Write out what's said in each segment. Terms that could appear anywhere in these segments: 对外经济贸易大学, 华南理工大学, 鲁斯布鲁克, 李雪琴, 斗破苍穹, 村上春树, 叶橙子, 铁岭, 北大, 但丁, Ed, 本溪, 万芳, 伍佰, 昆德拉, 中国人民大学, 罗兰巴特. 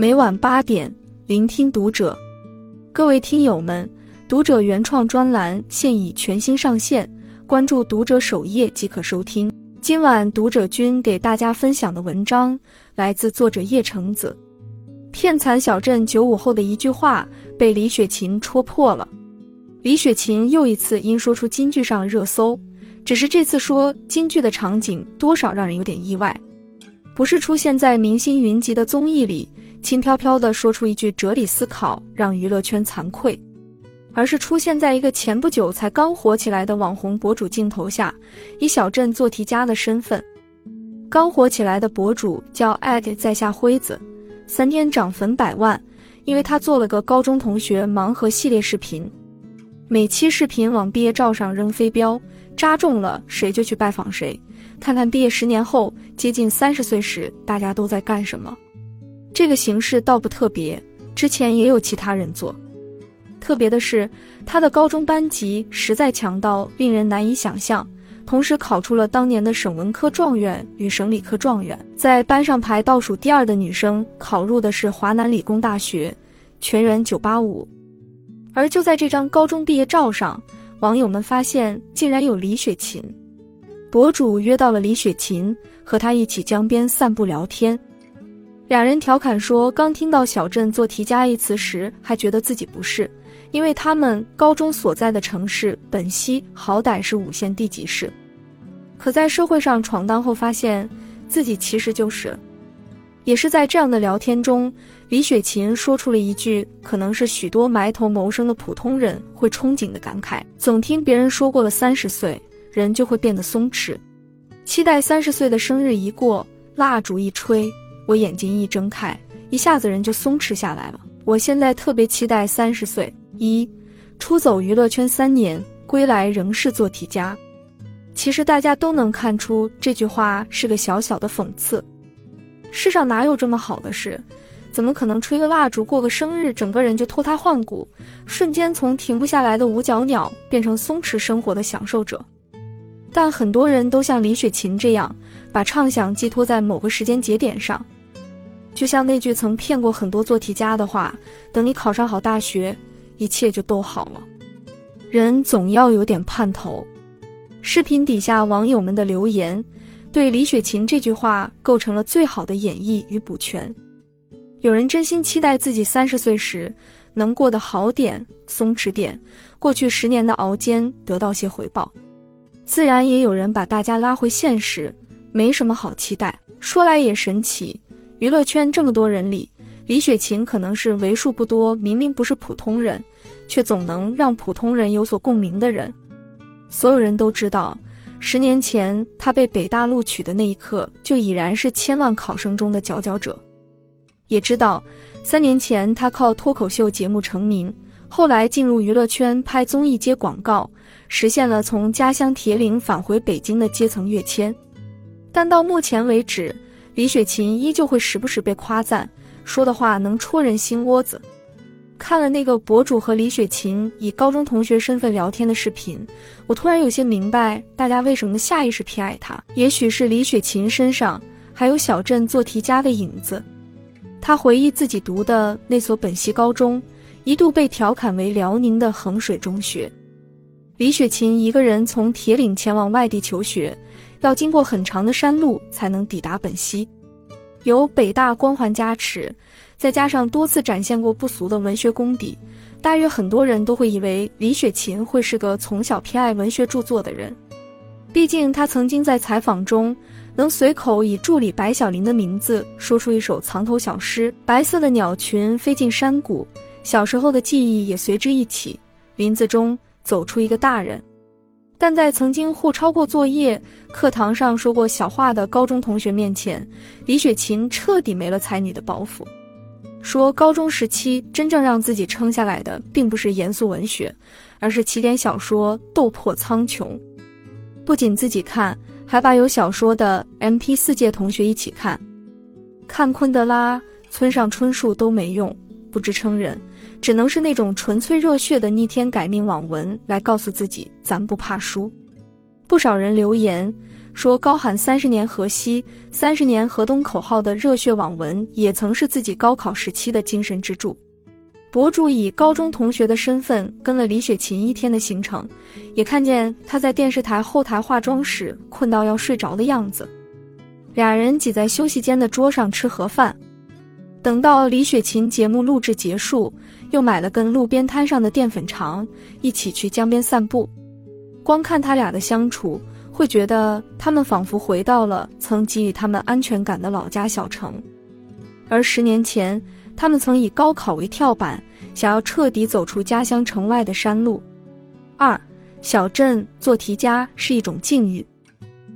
每晚8点，聆听读者。各位听友们，读者原创专栏现已全新上线，关注读者首页即可收听。今晚读者君给大家分享的文章来自作者叶橙子。骗残小镇95后的一句话被李雪琴戳破了。李雪琴又一次因说出金句上热搜，只是这次说金句的场景多少让人有点意外，不是出现在明星云集的综艺里轻飘飘地说出一句哲理思考让娱乐圈惭愧，而是出现在一个前不久才刚火起来的网红博主镜头下，以小镇做题家的身份。刚火起来的博主叫 Ed 在下辉子，3天涨粉100万，因为他做了个高中同学盲盒系列视频，每期视频往毕业照上扔飞镖，扎中了谁就去拜访谁，看看毕业10年后接近30岁时大家都在干什么。这个形式倒不特别，之前也有其他人做。特别的是，他的高中班级实在强到令人难以想象，同时考出了当年的省文科状元与省理科状元。在班上排倒数第2的女生考入的是华南理工大学，全员985。而就在这张高中毕业照上，网友们发现竟然有李雪琴。博主约到了李雪琴，和她一起江边散步聊天。两人调侃说，刚听到小镇做题家一词时还觉得自己不是，因为他们高中所在的城市本溪好歹是5线地级市，可在社会上闯荡后发现自己其实就是。也是在这样的聊天中，李雪琴说出了一句可能是许多埋头谋生的普通人会憧憬的感慨，总听别人说过了30岁人就会变得松弛，期待30岁的生日一过，蜡烛一吹，我眼睛一睁开，一下子人就松弛下来了。我现在特别期待30岁。出走娱乐圈3年，归来仍是做题家。其实大家都能看出这句话是个小小的讽刺。世上哪有这么好的事？怎么可能吹个蜡烛过个生日，整个人就脱胎换骨，瞬间从停不下来的五脚鸟变成松弛生活的享受者？但很多人都像李雪琴这样，把畅想寄托在某个时间节点上。就像那句曾骗过很多做题家的话，等你考上好大学，一切就都好了。人总要有点盼头。视频底下网友们的留言，对李雪琴这句话构成了最好的演绎与补全。有人真心期待自己30岁时能过得好点、松弛点，过去10年的熬煎得到些回报。自然也有人把大家拉回现实，没什么好期待。说来也神奇，娱乐圈这么多人里，李雪琴可能是为数不多明明不是普通人，却总能让普通人有所共鸣的人。所有人都知道，10年前她被北大录取的那一刻，就已然是千万考生中的佼佼者。也知道3年前她靠脱口秀节目成名，后来进入娱乐圈拍综艺接广告，实现了从家乡铁岭返回北京的阶层跃迁。但到目前为止，李雪琴依旧会时不时被夸赞，说的话能戳人心窝子。看了那个博主和李雪琴以高中同学身份聊天的视频，我突然有些明白大家为什么下意识偏爱她。也许是李雪琴身上还有小镇做题家的影子。她回忆自己读的那所本溪高中，一度被调侃为辽宁的衡水中学。李雪琴一个人从铁岭前往外地求学，要经过很长的山路才能抵达本溪。由北大光环加持，再加上多次展现过不俗的文学功底，大约很多人都会以为李雪琴会是个从小偏爱文学著作的人。毕竟她曾经在采访中能随口以助理白小林的名字说出一首藏头小诗，白色的鸟群飞进山谷，小时候的记忆也随之一起，林子中走出一个大人。但在曾经互抄过作业、课堂上说过小话的高中同学面前，李雪琴彻底没了才女的包袱。说高中时期真正让自己撑下来的并不是严肃文学，而是起点小说斗破苍穹。不仅自己看，还把有小说的 MP4 届同学一起看。看昆德拉、村上春树都没用，不支撑人，只能是那种纯粹热血的逆天改命网文来告诉自己咱不怕输。不少人留言，说高喊30年河西、30年河东口号的热血网文也曾是自己高考时期的精神支柱。博主以高中同学的身份跟了李雪琴一天的行程，也看见她在电视台后台化妆时困到要睡着的样子。俩人挤在休息间的桌上吃盒饭，等到李雪琴节目录制结束，又买了根路边摊上的淀粉肠，一起去江边散步。光看他俩的相处，会觉得他们仿佛回到了曾给予他们安全感的老家小城。而10年前，他们曾以高考为跳板，想要彻底走出家乡城外的山路。2. 小镇做题家是一种境遇。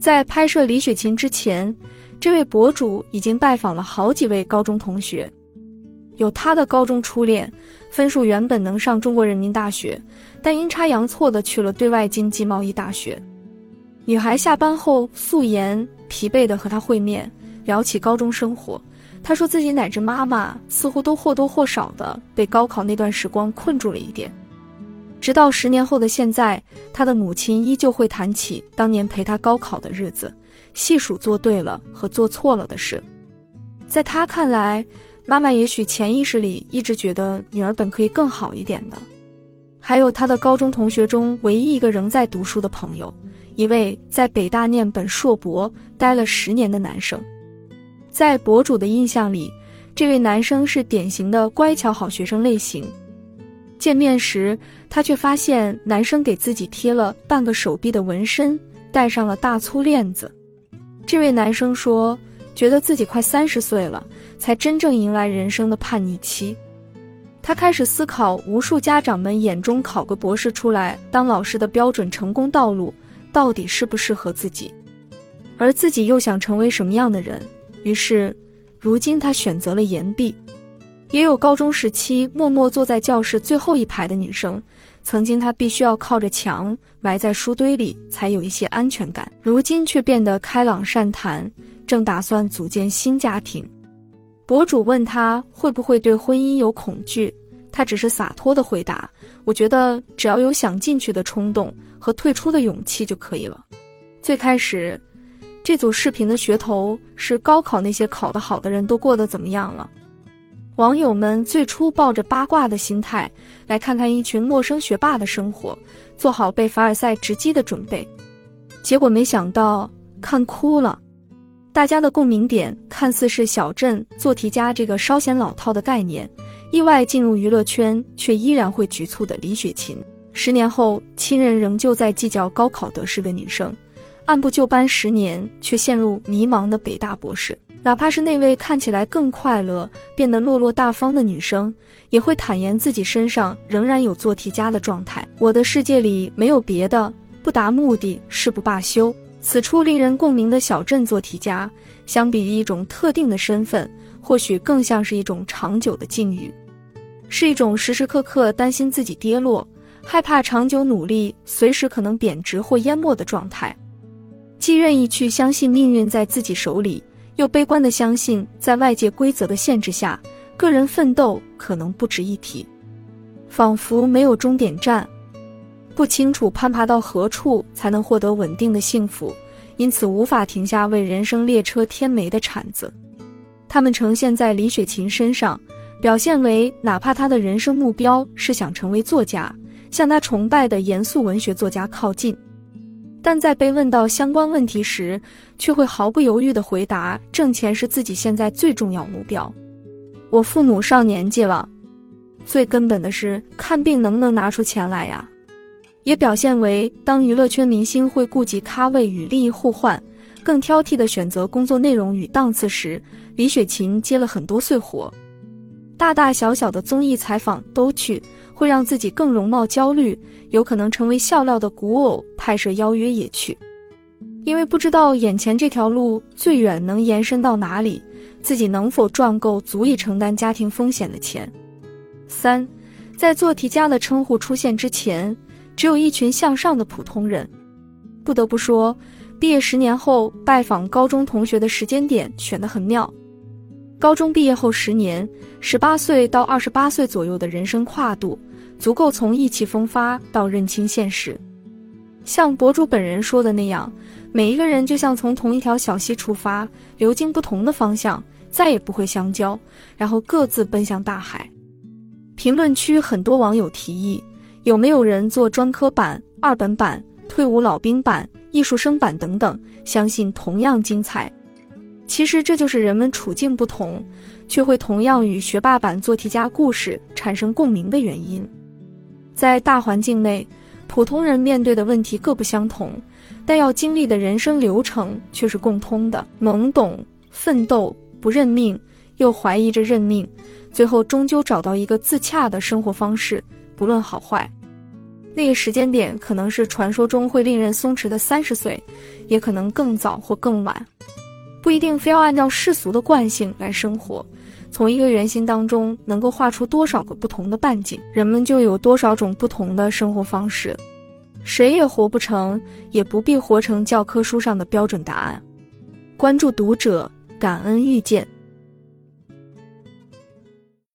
在拍摄李雪琴之前，这位博主已经拜访了好几位高中同学，有他的高中初恋，分数原本能上中国人民大学，但阴差阳错的去了对外经济贸易大学。女孩下班后素颜疲惫的和他会面，聊起高中生活。他说自己乃至妈妈似乎都或多或少的被高考那段时光困住了一点，直到10年后的现在，他的母亲依旧会谈起当年陪他高考的日子，细数做对了和做错了的事。在他看来，妈妈也许潜意识里一直觉得女儿本可以更好一点的。还有他的高中同学中唯一一个仍在读书的朋友，一位在北大念本硕博待了10年的男生。在博主的印象里，这位男生是典型的乖巧好学生类型。见面时，他却发现男生给自己贴了半个手臂的纹身，戴上了大粗链子。这位男生说，觉得自己快30岁了，才真正迎来人生的叛逆期。他开始思考无数家长们眼中考个博士出来当老师的标准成功道路到底适不适合自己，而自己又想成为什么样的人。于是如今他选择了言毕。也有高中时期默默坐在教室最后一排的女生，曾经她必须要靠着墙埋在书堆里才有一些安全感，如今却变得开朗善谈，正打算组建新家庭。博主问她会不会对婚姻有恐惧，她只是洒脱地回答，我觉得只要有想进去的冲动和退出的勇气就可以了。最开始这组视频的噱头是高考那些考得好的人都过得怎么样了。网友们最初抱着八卦的心态来看看一群陌生学霸的生活，做好被凡尔赛直击的准备，结果没想到看哭了。大家的共鸣点看似是小镇做题家这个稍显老套的概念，意外进入娱乐圈却依然会局促的李雪琴，10年后亲人仍旧在计较高考得失的女生，按部就班10年，却陷入迷茫的北大博士。哪怕是那位看起来更快乐、变得落落大方的女生，也会坦言自己身上仍然有做题家的状态。我的世界里没有别的，不达目的誓不罢休。此处令人共鸣的小镇做题家，相比于一种特定的身份，或许更像是一种长久的境遇，是一种时时刻刻担心自己跌落，害怕长久努力随时可能贬值或淹没的状态。既愿意去相信命运在自己手里，又悲观地相信在外界规则的限制下，个人奋斗可能不值一提。仿佛没有终点站，不清楚攀爬到何处才能获得稳定的幸福，因此无法停下为人生列车添煤的铲子。他们呈现在李雪琴身上，表现为哪怕她的人生目标是想成为作家，向她崇拜的严肃文学作家靠近，但在被问到相关问题时，却会毫不犹豫地回答，挣钱是自己现在最重要目标。我父母上年纪了，最根本的是看病能不能拿出钱来呀。也表现为当娱乐圈明星会顾及咖位与利益互换，更挑剔地选择工作内容与档次时，李雪琴接了很多碎活。大大小小的综艺采访都去，会让自己更容貌焦虑，有可能成为笑料的古偶拍摄邀约也去。因为不知道眼前这条路最远能延伸到哪里，自己能否赚够足以承担家庭风险的钱。3. 在做题家的称呼出现之前，只有一群向上的普通人。不得不说，毕业10年后拜访高中同学的时间点选得很妙。高中毕业后10年，18岁到28岁左右的人生跨度，足够从意气风发到认清现实。像博主本人说的那样，每一个人就像从同一条小溪出发，流经不同的方向，再也不会相交，然后各自奔向大海。评论区很多网友提议，有没有人做专科版、二本版、退伍老兵版、艺术生版等等，相信同样精彩。其实这就是人们处境不同，却会同样与学霸版做题家故事产生共鸣的原因。在大环境内，普通人面对的问题各不相同，但要经历的人生流程却是共通的：懵懂、奋斗、不认命，又怀疑着认命，最后终究找到一个自洽的生活方式，不论好坏。那个时间点可能是传说中会令人松弛的30岁，也可能更早或更晚。不一定非要按照世俗的惯性来生活，从一个圆心当中能够画出多少个不同的半径，人们就有多少种不同的生活方式。谁也活不成，也不必活成教科书上的标准答案。关注读者，感恩遇见。